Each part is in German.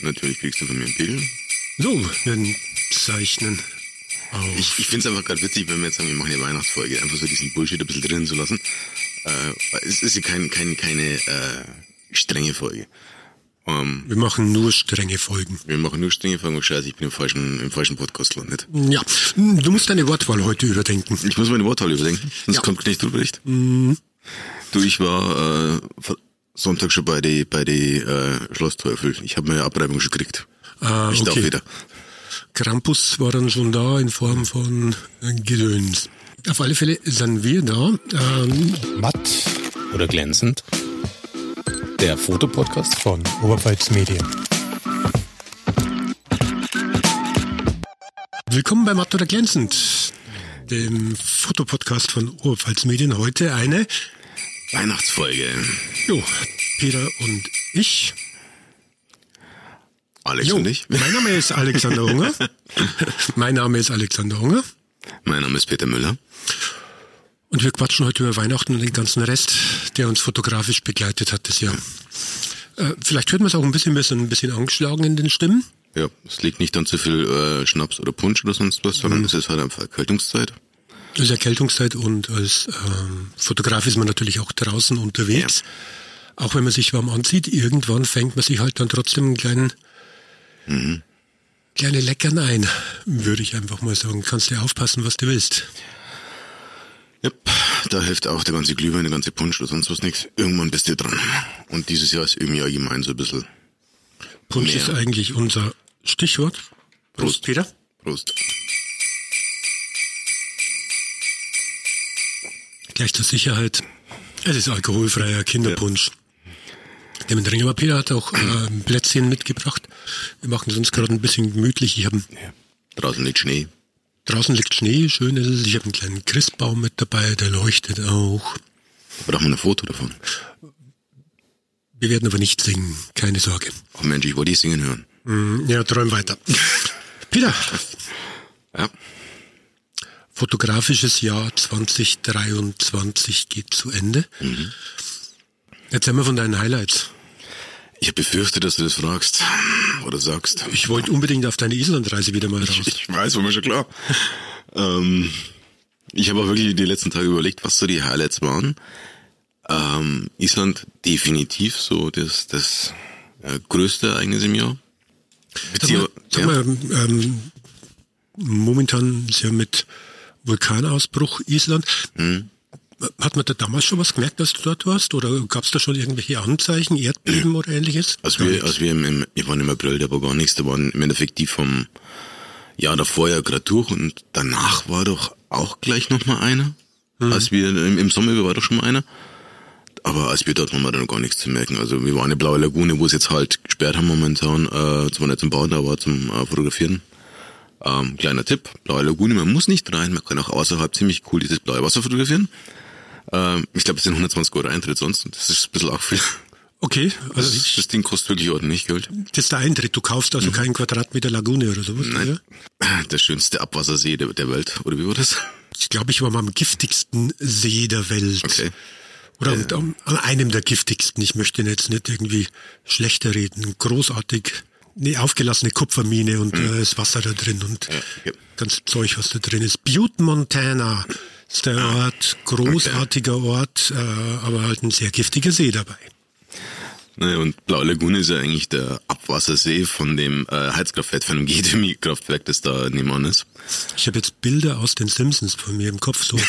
Natürlich kriegst du von mir ein Bild. So, dann zeichnen. Oh. Ich finde es einfach gerade witzig, wenn wir jetzt sagen, wir machen eine Weihnachtsfolge, einfach so diesen Bullshit ein bisschen drin zu lassen. Es ist ja keine strenge Folge. Wir machen nur strenge Folgen. Oh, scheiße, ich bin im falschen Podcast gelandet. Ja, du musst deine Wortwahl heute überdenken. Ich muss meine Wortwahl überdenken, sonst kommt nicht drüber recht. Mhm. Du, ich war Sonntag schon bei die Schlossteufel. Ich habe meine Abreibung schon gekriegt. Ah, ich darf wieder. Krampus war dann schon da in Form von Gedöns. Auf alle Fälle sind wir da. Matt oder glänzend. Der Fotopodcast von Oberpfalzmedien. Willkommen bei Matt oder glänzend. Dem Fotopodcast von Oberpfalzmedien. Heute eine Weihnachtsfolge. Jo, Peter und ich. Alex und ich. Mein Name ist Alexander Unger. Mein Name ist Peter Müller. Und wir quatschen heute über Weihnachten und den ganzen Rest, der uns fotografisch begleitet hat das Jahr. Vielleicht hört man es auch ein bisschen angeschlagen in den Stimmen. Ja, es liegt nicht an zu viel Schnaps oder Punsch oder sonst was, sondern es ist halt einfach Erkältungszeit. Es ist Erkältungszeit und als Fotograf ist man natürlich auch draußen unterwegs. Ja. Auch wenn man sich warm anzieht, irgendwann fängt man sich halt dann trotzdem einen kleine Leckern ein, würde ich einfach mal sagen. Kannst dir aufpassen, was du willst. Ja, da hilft auch der ganze Glühwein, der ganze Punsch oder sonst was nichts. Irgendwann bist du dran. Und dieses Jahr ist irgendwie allgemein so ein bisschen Punsch mehr. Ist eigentlich unser Stichwort. Prost, Peter. Prost. Gleich zur Sicherheit. Es ist alkoholfreier Kinderpunsch. Ja. Der mit Ringeber Peter hat auch ein Plätzchen mitgebracht. Wir machen es uns gerade ein bisschen gemütlich. Draußen liegt Schnee. Draußen liegt Schnee, schön ist es. Ich habe einen kleinen Christbaum mit dabei, der leuchtet auch. Brauchen wir ein Foto davon? Wir werden aber nicht singen, keine Sorge. Oh Mensch, ich wollte dich singen hören. Ja, träum weiter. Peter! Ja? Fotografisches Jahr 2023 geht zu Ende. Mhm. Erzähl mal von deinen Highlights. Ich befürchte, dass du das fragst oder sagst. Ich wollte unbedingt auf deine Islandreise wieder mal raus. Ich weiß, war mir schon klar. Ich habe auch wirklich die letzten Tage überlegt, was so die Highlights waren. Island definitiv so das größte Ereignis im Jahr. Momentan ist ja mit Vulkanausbruch Island. Mhm. Hat man da damals schon was gemerkt, dass du dort warst? Oder gab es da schon irgendwelche Anzeichen, Erdbeben oder ähnliches? Wir waren im April, da war gar nichts. Da waren im Endeffekt die vom Jahr davor ja gerade durch. Und danach war doch auch gleich nochmal einer. Mhm. Als wir im Sommer war doch schon mal einer. Aber als wir dort waren, war da noch gar nichts zu merken. Also wir waren in der Blaue Lagune, wo es jetzt halt gesperrt haben momentan. Zwar nicht zum Bauen, aber zum Fotografieren. Kleiner Tipp, Blaue Lagune, man muss nicht rein. Man kann auch außerhalb ziemlich cool dieses blaue Wasser fotografieren. Ich glaube, es sind 120 Euro Eintritt sonst. Das ist ein bisschen auch viel. Okay. Also das Ding kostet wirklich ordentlich Geld. Das ist der Eintritt. Du kaufst also keinen Quadratmeter Lagune oder sowas? Nein. Oder? Der schönste Abwassersee der Welt. Oder wie war das? Ich glaube, ich war mal am giftigsten See der Welt. Okay. Oder an einem der giftigsten. Ich möchte jetzt nicht irgendwie schlechter reden. Großartig. Eine aufgelassene Kupfermine und das Wasser da drin und ganz Zeug, was da drin ist. Butte, Montana ist der Ort, großartiger Ort, aber halt ein sehr giftiger See dabei. Naja, und Blaue Lagune ist ja eigentlich der Abwassersee von dem Heizkraftwerk, von dem Geothermiekraftwerk, das da nebenan ist. Ich habe jetzt Bilder aus den Simpsons von mir im Kopf, so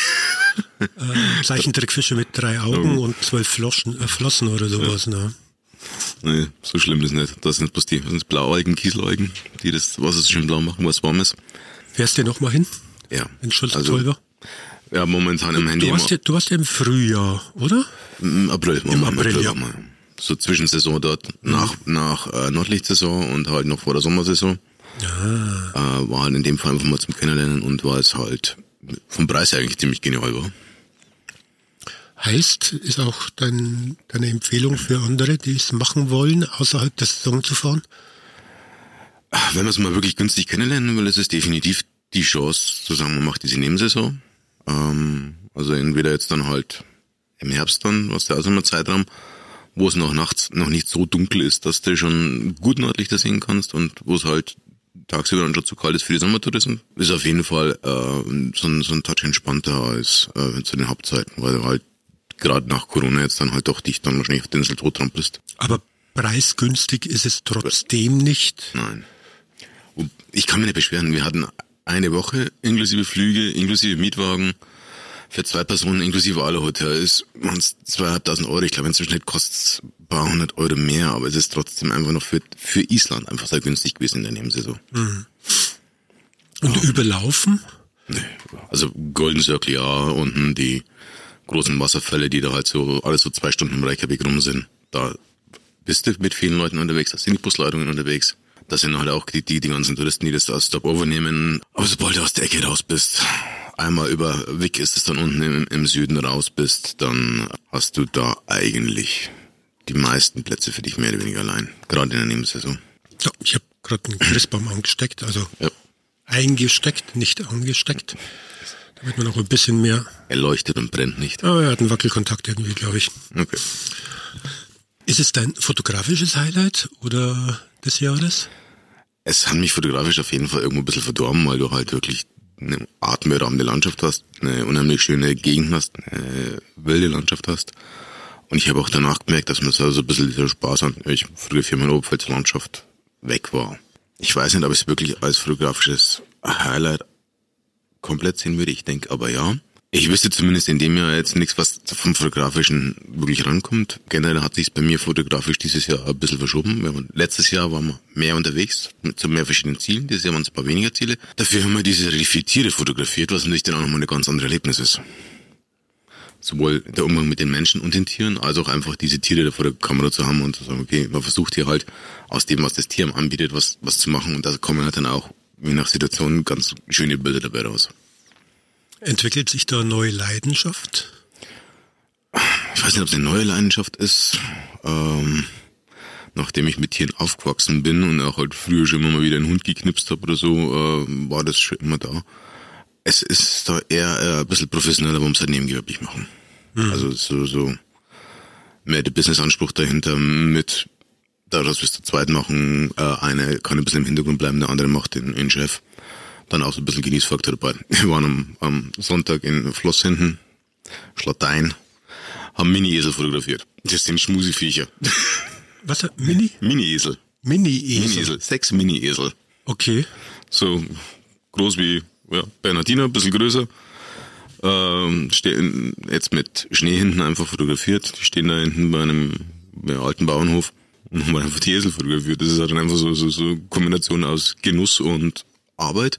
Zeichentrickfische mit 3 Augen und 12 Flossen oder sowas, ne? Nee, so schlimm ist nicht. Das sind bloß die Blauäugen, Kieseläugen, die das Wasser schön blau machen, was warm ist. Fährst du nochmal hin? Ja. In Schulz-Tolber? Also, ja, momentan im Handy. Du warst ja im Frühjahr, oder? Im April. So Zwischensaison dort, nach Nordlichtsaison und halt noch vor der Sommersaison. Ah. War halt in dem Fall einfach mal zum Kennenlernen und war es halt vom Preis eigentlich ziemlich genial war. Heißt, ist auch deine Empfehlung für andere, die es machen wollen, außerhalb der Saison zu fahren? Wenn man es mal wirklich günstig kennenlernen will, ist es definitiv die Chance zu sagen, man macht diese Nebensaison. Also entweder jetzt dann halt im Herbst dann, was der Ausnahmezeitraum, wo es noch nachts noch nicht so dunkel ist, dass du schon gut Nordlichter sehen kannst und wo es halt tagsüber dann schon zu kalt ist für die Sommertouristen. Ist auf jeden Fall so ein Touch entspannter als zu den Hauptzeiten, weil du halt gerade nach Corona jetzt dann halt auch dich dann wahrscheinlich auf der Insel tottrampelst. Aber preisgünstig ist es trotzdem nicht? Nein. Ich kann mich nicht beschweren. Wir hatten eine Woche inklusive Flüge, inklusive Mietwagen, für zwei Personen inklusive aller Hotels, waren es 2.500 €. Ich glaube, inzwischen kostet es ein paar hundert Euro mehr, aber es ist trotzdem einfach noch für Island einfach sehr günstig gewesen in der Nebensaison. Mhm. Und überlaufen? Nee. Also Golden Circle, ja, unten die großen Wasserfälle, die da halt so, alles so 2 Stunden im Reykjavik rum sind. Da bist du mit vielen Leuten unterwegs, da sind die Busleitungen unterwegs. Da sind halt auch die ganzen Touristen, die das als Stopover nehmen. Aber sobald du aus der Ecke raus bist, einmal über Wick ist es dann unten im Süden raus bist, dann hast du da eigentlich die meisten Plätze für dich mehr oder weniger allein. Gerade in der Nebensaison. Ja, ich habe gerade einen Christbaum angesteckt, also eingesteckt, nicht angesteckt. Damit man auch ein bisschen mehr... Er leuchtet und brennt nicht. Aber er hat einen Wackelkontakt irgendwie, glaube ich. Okay. Ist es dein fotografisches Highlight oder des Jahres? Es hat mich fotografisch auf jeden Fall irgendwo ein bisschen verdorben, weil du halt wirklich eine atemberaubende Landschaft hast, eine unheimlich schöne Gegend hast, eine wilde Landschaft hast. Und ich habe auch danach gemerkt, dass mir so ein bisschen dieser Spaß an, ich fotografiere meine Oberpfalzlandschaft, weg war. Ich weiß nicht, ob ich es wirklich als fotografisches Highlight komplett sehen würde. Ich denke aber ja. Ich wüsste zumindest in dem Jahr jetzt nichts, was vom Fotografischen wirklich rankommt. Generell hat sich bei mir fotografisch dieses Jahr ein bisschen verschoben. Letztes Jahr waren wir mehr unterwegs, zu mehr verschiedenen Zielen. Dieses Jahr waren es ein paar weniger Ziele. Dafür haben wir diese Tiere fotografiert, was natürlich dann auch nochmal ein ganz anderes Erlebnis ist. Sowohl der Umgang mit den Menschen und den Tieren, als auch einfach diese Tiere vor der Kamera zu haben und zu sagen, okay, man versucht hier halt aus dem, was das Tier anbietet, was zu machen. Und da kommen halt dann auch, je nach Situation, ganz schöne Bilder dabei raus. Entwickelt sich da eine neue Leidenschaft? Ich weiß nicht, ob es eine neue Leidenschaft ist. Nachdem ich mit Tieren aufgewachsen bin und auch halt früher schon immer mal wieder einen Hund geknipst habe oder so, war das schon immer da. Es ist da eher ein bisschen professioneller, warum es halt nebengewerblich machen. Mhm. Also so mehr der Business-Anspruch dahinter mit, daraus wirst du zweit machen, eine kann ein bisschen im Hintergrund bleiben, der andere macht den Chef. Dann auch so ein bisschen Genießfaktor dabei. Wir waren am Sonntag in Floss hinten, Schlattein, haben Mini-Esel fotografiert. Das sind Schmusiviecher. Was? Mini? Mini-Esel. Mini-Esel. 6 Mini-Esel. Okay. So groß wie Bernardiner, ein bisschen größer. Stehen jetzt mit Schnee hinten einfach fotografiert. Die stehen da hinten bei einem alten Bauernhof und haben einfach die Esel fotografiert. Das ist halt einfach so Kombination aus Genuss und Arbeit,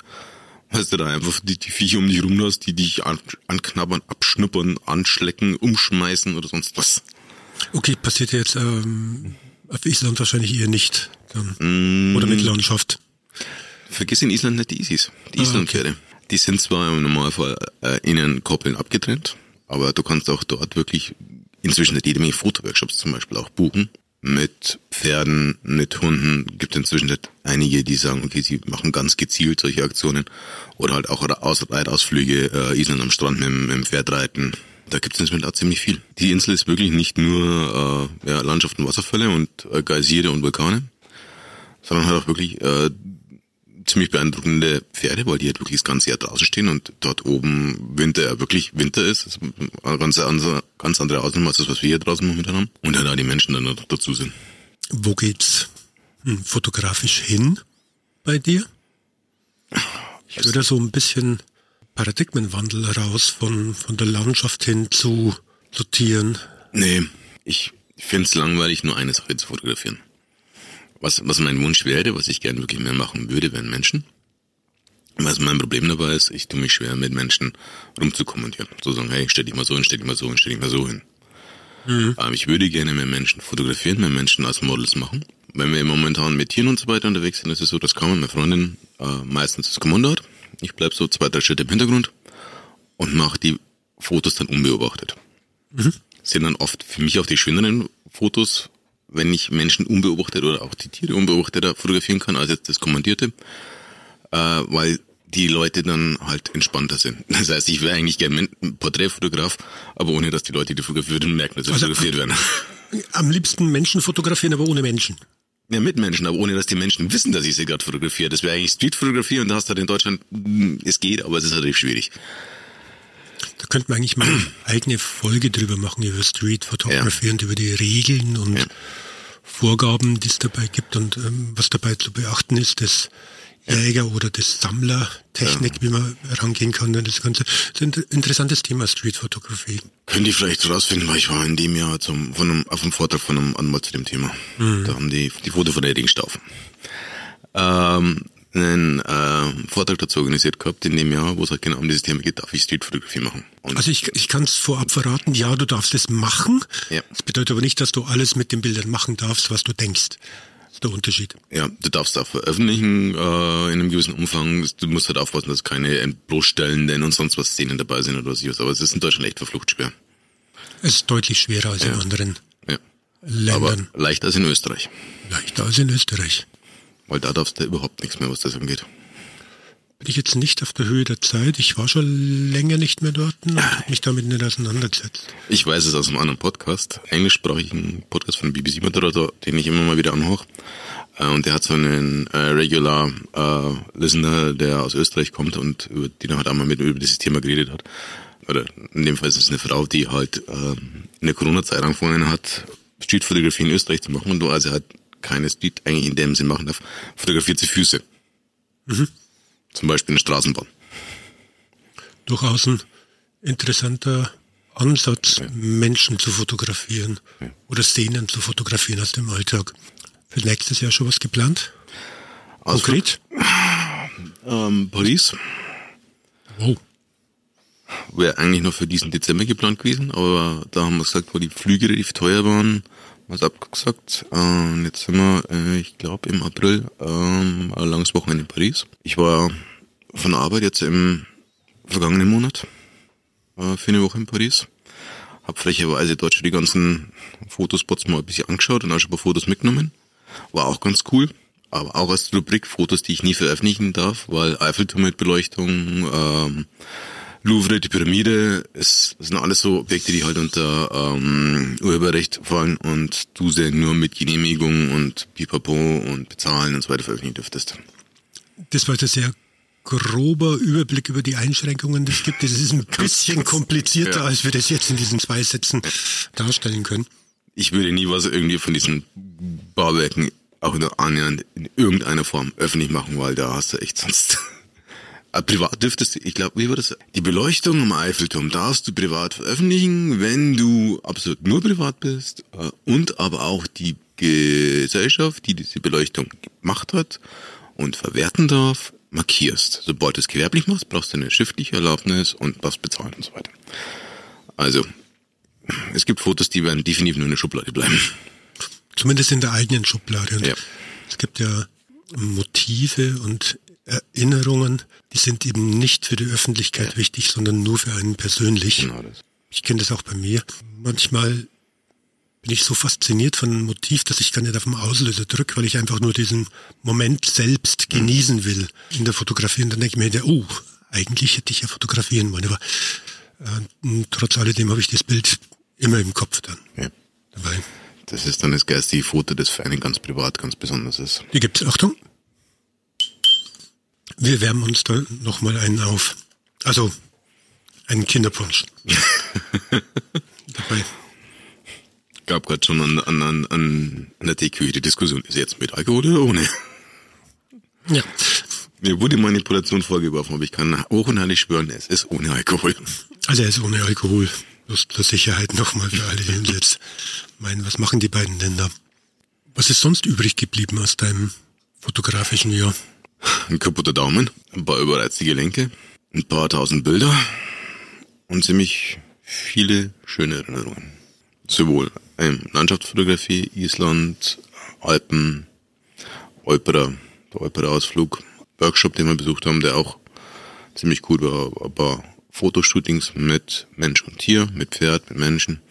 weil du da einfach die Viecher um dich rum hast, die dich anknabbern, abschnuppern, anschlecken, umschmeißen oder sonst was. Okay, passiert jetzt auf Island wahrscheinlich eher nicht. Dann. Oder mit Landschaft. Vergiss in Island nicht die Isis, die Islandpferde. Okay. Die sind zwar im Normalfall in den Koppeln abgetrennt, aber du kannst auch dort wirklich inzwischen jede Menge Fotoworkshops zum Beispiel auch buchen. Mit Pferden, mit Hunden, gibt inzwischen einige, die sagen, okay, sie machen ganz gezielt solche Aktionen oder halt auch Reitausflüge, Island am Strand mit dem Pferd reiten. Da gibt es inzwischen auch ziemlich viel. Die Insel ist wirklich nicht nur Landschaften, Wasserfälle und Geysire und Vulkane, sondern halt auch wirklich ziemlich beeindruckende Pferde, weil die halt wirklich das ganze Jahr draußen stehen und dort oben Winter ist. Das ist eine ganz andere Ausnahme als das, was wir hier draußen momentan haben. Und halt auch die Menschen dann dazu sind. Wo geht's fotografisch hin bei dir? Ich höre da so ein bisschen Paradigmenwandel raus von der Landschaft hin zu Tieren. Nee, ich finde es langweilig, nur eine Sache zu fotografieren. Was mein Wunsch wäre, was ich gerne wirklich mehr machen würde, wären Menschen. Was mein Problem dabei ist, ich tue mich schwer, mit Menschen rumzukommentieren. So sagen, hey, stell dich mal so hin, stell dich mal so hin, stell dich mal so hin. Mhm. Aber ich würde gerne mehr Menschen fotografieren, mehr Menschen als Models machen. Wenn wir momentan mit Tieren und so weiter unterwegs sind, ist es so, dass Carmen, meine Freundin, meistens das Kommando hat. Ich bleib so 2-3 Schritte im Hintergrund und mache die Fotos dann unbeobachtet. Mhm. Sind dann oft für mich auch die schöneren Fotos, wenn ich Menschen unbeobachtet oder auch die Tiere unbeobachtet fotografieren kann, als jetzt das Kommandierte, weil die Leute dann halt entspannter sind. Das heißt, ich wäre eigentlich gerne Porträtfotograf, aber ohne, dass die Leute, die fotografiert werden, merken, dass sie fotografiert werden. am liebsten Menschen fotografieren, aber ohne Menschen. Ja, mit Menschen, aber ohne, dass die Menschen wissen, dass ich sie gerade fotografiere. Das wäre eigentlich Streetfotografie und da hast du halt in Deutschland, es geht, aber es ist relativ schwierig. Da könnte man eigentlich mal eine eigene Folge drüber machen, über Street Photography und über die Regeln und Vorgaben, die es dabei gibt und was dabei zu beachten ist, des Jäger- oder des Sammler-Technik, wie man rangehen kann an das Ganze. Das ist ein interessantes Thema, Street Photography. Könnte ich vielleicht rausfinden, weil ich war in dem Jahr auf einem Vortrag von einem Anwalt zu dem Thema. Mhm. Da haben die Fotoverteidigung Staufen einen Vortrag dazu organisiert gehabt in dem Jahr, wo es halt genau um dieses Thema geht, darf ich Streetfotografie machen. Und also ich kann es vorab verraten, ja, du darfst es machen. Ja. Das bedeutet aber nicht, dass du alles mit den Bildern machen darfst, was du denkst. Das ist der Unterschied. Ja, du darfst auch veröffentlichen in einem gewissen Umfang. Du musst halt aufpassen, dass keine bloßstellenden und sonst was Szenen dabei sind oder so. Aber es ist in Deutschland echt verflucht schwer. Es ist deutlich schwerer als in anderen Ländern. Aber leichter als in Österreich. Leichter als in Österreich. Weil da darfst du überhaupt nichts mehr, was das angeht. Bin ich jetzt nicht auf der Höhe der Zeit. Ich war schon länger nicht mehr dort und habe mich damit nicht auseinandergesetzt. Ich weiß es aus einem anderen Podcast, englischsprachigen Podcast von BBC-Moderator, den ich immer mal wieder anhöre. Und der hat so einen regular Listener, der aus Österreich kommt und über die dann halt einmal mit über dieses Thema geredet hat. Oder in dem Fall ist es eine Frau, die halt in der Corona-Zeit angefangen hat, Streetfotografie in Österreich zu machen und also halt keines Lied eigentlich in dem Sinn machen darf, fotografiert sie Füße. Mhm. Zum Beispiel eine Straßenbahn. Durchaus ein interessanter Ansatz, Menschen zu fotografieren oder Szenen zu fotografieren aus dem Alltag. Für nächstes Jahr schon was geplant? Konkret? Paris. Wow. Wäre eigentlich noch für diesen Dezember geplant gewesen, aber da haben wir gesagt, wo die Flüge relativ teuer waren, was abgesagt. Jetzt sind wir, ich glaube, im April ein langes Wochenende in Paris. Ich war von der Arbeit jetzt im vergangenen Monat für eine Woche in Paris. Hab frecherweise dort schon die ganzen Fotospots mal ein bisschen angeschaut und auch schon ein paar Fotos mitgenommen. War auch ganz cool. Aber auch als Rubrik Fotos, die ich nie veröffentlichen darf, weil Eiffelturm mit Beleuchtung, Louvre, die Pyramide, es sind alles so Objekte, die halt unter Urheberrecht fallen und du sie nur mit Genehmigung und Pipapo und Bezahlen und so weiter veröffentlichen dürftest. Das war jetzt ein sehr grober Überblick über die Einschränkungen, die es gibt. Das ist ein bisschen komplizierter, als wir das jetzt in diesen zwei Sätzen darstellen können. Ich würde nie was irgendwie von diesen Bauwerken auch nur annähernd in irgendeiner Form öffentlich machen, weil da hast du echt sonst... Privat dürftest du, ich glaube, wie war das? Die Beleuchtung am Eiffelturm darfst du privat veröffentlichen, wenn du absolut nur privat bist und aber auch die Gesellschaft, die diese Beleuchtung gemacht hat und verwerten darf, markierst. Sobald du es gewerblich machst, brauchst du eine schriftliche Erlaubnis und darfst bezahlen und so weiter. Also, es gibt Fotos, die werden definitiv nur in der Schublade bleiben. Zumindest in der eigenen Schublade. Und es gibt ja Motive und Erinnerungen, die sind eben nicht für die Öffentlichkeit wichtig, sondern nur für einen persönlich. Genau das. Ich kenne das auch bei mir. Manchmal bin ich so fasziniert von einem Motiv, dass ich gar nicht auf den Auslöser drücke, weil ich einfach nur diesen Moment selbst genießen will in der Fotografie. Und dann denke ich mir, oh, eigentlich hätte ich ja fotografieren wollen, aber trotz alledem habe ich das Bild immer im Kopf dann dabei. Das ist dann das geistige Foto, das für einen ganz privat ganz besonders ist. Hier gibt es, Achtung, wir wärmen uns da nochmal einen auf. Also, einen Kinderpunsch. Dabei. Gab gerade schon an der Teeküche die Diskussion, ist jetzt mit Alkohol oder ohne? Ja. Mir wurde Manipulation vorgeworfen, aber ich kann hoch und heilig schwören, es ist ohne Alkohol. Also, er ist ohne Alkohol. Bloß zur Sicherheit nochmal für alle, die jetzt meinen, was machen die beiden denn da? Was ist sonst übrig geblieben aus deinem fotografischen Jahr? Ein kaputter Daumen, ein paar überreizte Gelenke, ein paar tausend Bilder und ziemlich viele schöne Erinnerungen. Sowohl Landschaftsfotografie, Island, Alpen, Eupera, der Eupera-Ausflug, Workshop, den wir besucht haben, der auch ziemlich gut war, ein paar Fotoshootings mit Mensch und Tier, mit Pferd, mit Menschen,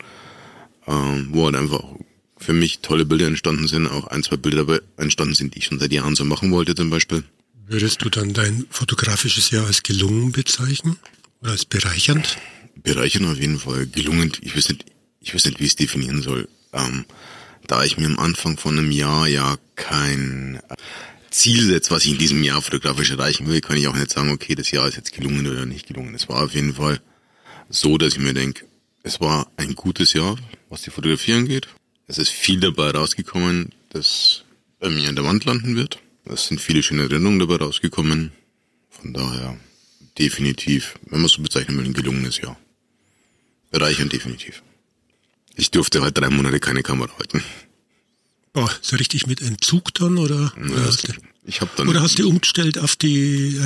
wo halt einfach auch für mich tolle Bilder entstanden sind, auch ein, zwei Bilder dabei entstanden sind, die ich schon seit Jahren so machen wollte zum Beispiel. Würdest du dann dein fotografisches Jahr als gelungen bezeichnen? Oder als bereichernd? Bereichernd auf jeden Fall. Gelungen, ich weiß nicht, wie ich es definieren soll. da ich mir am Anfang von einem Jahr ja kein Ziel setze, was ich in diesem Jahr fotografisch erreichen will, kann ich auch nicht sagen, okay, das Jahr ist jetzt gelungen oder nicht gelungen. Es war auf jeden Fall so, dass ich mir denke, es war ein gutes Jahr, was die Fotografie angeht. Es ist viel dabei rausgekommen, das bei mir an der Wand landen wird. Es sind viele schöne Erinnerungen dabei rausgekommen. Von daher definitiv, wenn man es so bezeichnen will, ein gelungenes Jahr. Bereichernd definitiv. Ich durfte halt 3 Monate keine Kamera halten. Boah, so richtig mit Entzug dann, oder? Ja, hast du umgestellt auf die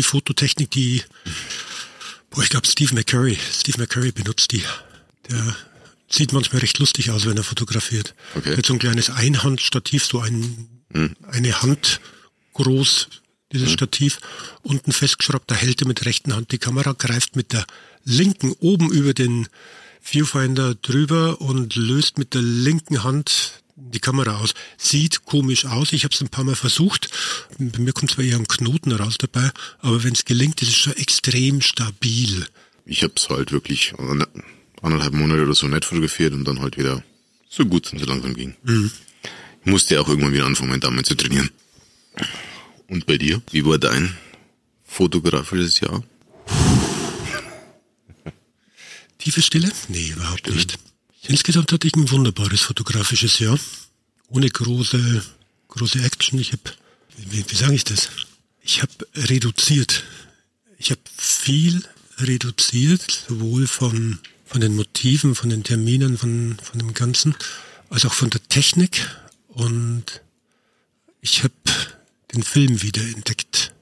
Fototechnik, die, boah, ich glaube Steve McCurry benutzt die. Der sieht manchmal recht lustig aus, wenn er fotografiert. Okay. Mit so ein kleines Einhandstativ, so eine Hand groß, dieses Stativ, und ein festgeschraubter Hälter mit der rechten Hand. Die Kamera greift mit der linken oben über den Viewfinder drüber und löst mit der linken Hand die Kamera aus. Sieht komisch aus. Ich habe es ein paar Mal versucht. Bei mir kommt zwar eher ein Knoten raus dabei, aber wenn es gelingt, ist es schon extrem stabil. Ich habe es halt wirklich 1,5 Monate oder so nicht fotografiert und dann halt wieder so gut und so langsam ging. Mhm. Ich musste ja auch irgendwann wieder anfangen, damit zu trainieren. Und bei dir? Wie war dein fotografisches Jahr? Tiefe Stille? Nee, überhaupt nicht. Insgesamt hatte ich ein wunderbares fotografisches Jahr. Ohne große Action. Ich habe, wie sage ich das? Ich habe reduziert. Ich habe viel reduziert, sowohl von den Motiven, von den Terminen, von dem Ganzen, als auch von der Technik. Und ich habe den Film wiederentdeckt.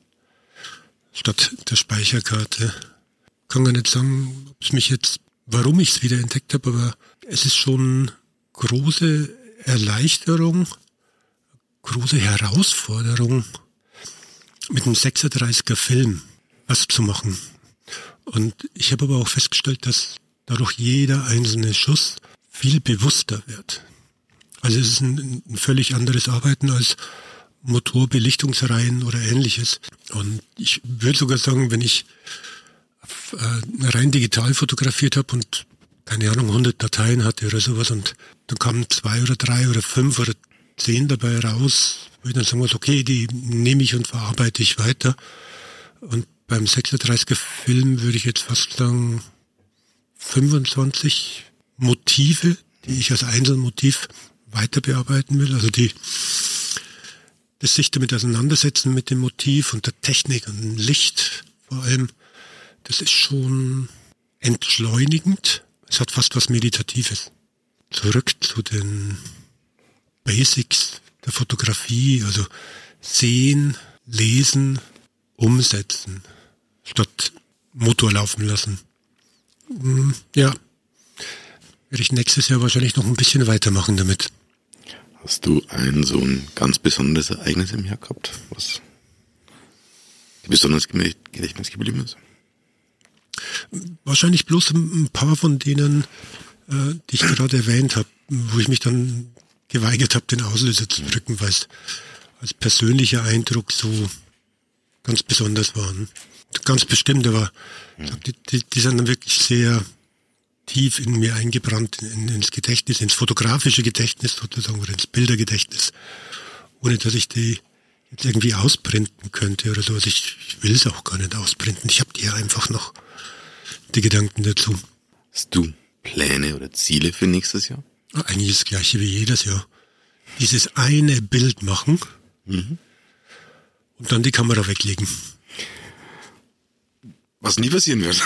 Statt der Speicherkarte. Ich kann gar nicht sagen, ob es mich jetzt, warum ich es wiederentdeckt habe, aber es ist schon große Erleichterung, große Herausforderung, mit einem 36er Film was zu machen. Und ich habe aber auch festgestellt, dass dadurch jeder einzelne Schuss viel bewusster wird. Also es ist ein völlig anderes Arbeiten als Motorbelichtungsreihen oder ähnliches. Und ich würde sogar sagen, wenn ich rein digital fotografiert habe und keine Ahnung, 100 Dateien hatte oder sowas und dann kamen 2 oder 3 oder 5 oder 10 dabei raus, würde ich dann sagen, okay, die nehme ich und verarbeite ich weiter. Und beim 36er Film würde ich jetzt fast sagen, 25 Motive, die ich als Einzelmotiv weiter bearbeiten will. Also das sich damit auseinandersetzen mit dem Motiv und der Technik und dem Licht vor allem, das ist schon entschleunigend. Es hat fast was Meditatives. Zurück zu den Basics der Fotografie, also sehen, lesen, umsetzen, statt Motor laufen lassen. Ja, werde ich nächstes Jahr wahrscheinlich noch ein bisschen weitermachen damit. Hast du so ein ganz besonderes Ereignis im Jahr gehabt, was besonders im Gedächtnis geblieben ist? Wahrscheinlich bloß ein paar von denen, die ich gerade erwähnt habe, wo ich mich dann geweigert habe, den Auslöser zu drücken, weil es als persönlicher Eindruck so ganz besonders waren. Ganz bestimmt, aber die sind dann wirklich sehr tief in mir eingebrannt, ins Gedächtnis, ins fotografische Gedächtnis sozusagen oder ins Bildergedächtnis, ohne dass ich die jetzt irgendwie ausprinten könnte oder sowas. Ich will es auch gar nicht ausprinten. Ich habe die ja einfach noch die Gedanken dazu. Hast du Pläne oder Ziele für nächstes Jahr? Eigentlich das gleiche wie jedes Jahr. Dieses eine Bild machen und dann die Kamera weglegen. Was nie passieren wird.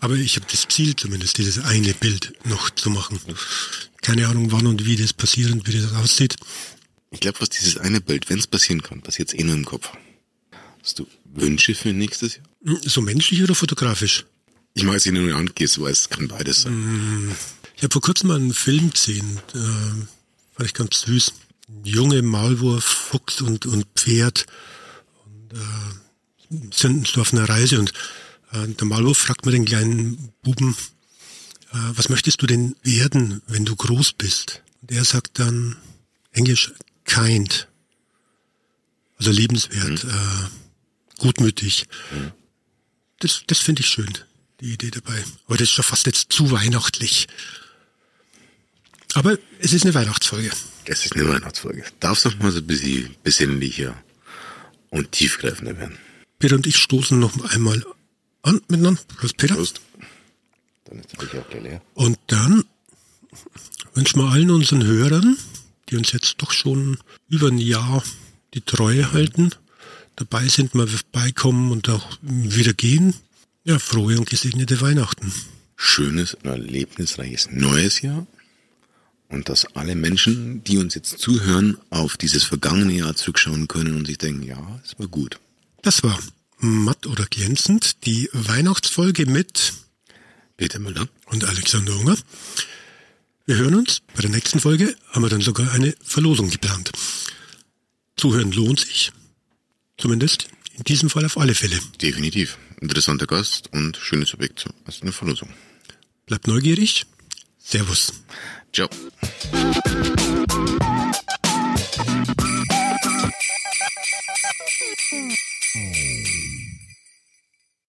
Aber ich habe das Ziel zumindest, dieses eine Bild noch zu machen. Keine Ahnung, wann und wie das passiert und wie das aussieht. Ich glaube, was dieses eine Bild, wenn es passieren kann, passiert es eh nur im Kopf. Hast du Wünsche für nächstes Jahr? So menschlich oder fotografisch? Ich mag es nicht nur in die Hand gehst, weil es kann beides sein. Ich habe vor kurzem mal einen Film gesehen, fand ich ganz süß. Junge Maulwurf, Fuchs und Pferd und sind so auf einer Reise und der Maulwurf fragt mir den kleinen Buben, was möchtest du denn werden, wenn du groß bist? Und er sagt dann, Englisch, kind, also liebenswert, gutmütig. Mhm. Das finde ich schön, die Idee dabei. Aber das ist schon fast jetzt zu weihnachtlich. Aber es ist eine Weihnachtsfolge. Es ist eine Weihnachtsfolge. Darf es noch mal so ein bisschen licher und tiefgreifender werden? Peter und ich stoßen noch einmal an miteinander. Prost, Peter. Prost. Dann ist der Becher auch gleich leer. Und dann wünschen wir allen unseren Hörern, die uns jetzt doch schon über ein Jahr die Treue halten, dabei sind, mal vorbeikommen und auch wieder gehen. Ja, frohe und gesegnete Weihnachten. Schönes und erlebnisreiches neues Jahr. Und dass alle Menschen, die uns jetzt zuhören, auf dieses vergangene Jahr zurückschauen können und sich denken, ja, es war gut. Das war Matt oder glänzend, die Weihnachtsfolge mit Peter Müller und Alexander Unger. Wir hören uns. Bei der nächsten Folge haben wir dann sogar eine Verlosung geplant. Zuhören lohnt sich. Zumindest in diesem Fall auf alle Fälle. Definitiv. Interessanter Gast und schönes Objekt als eine Verlosung. Bleibt neugierig. Servus. Ciao.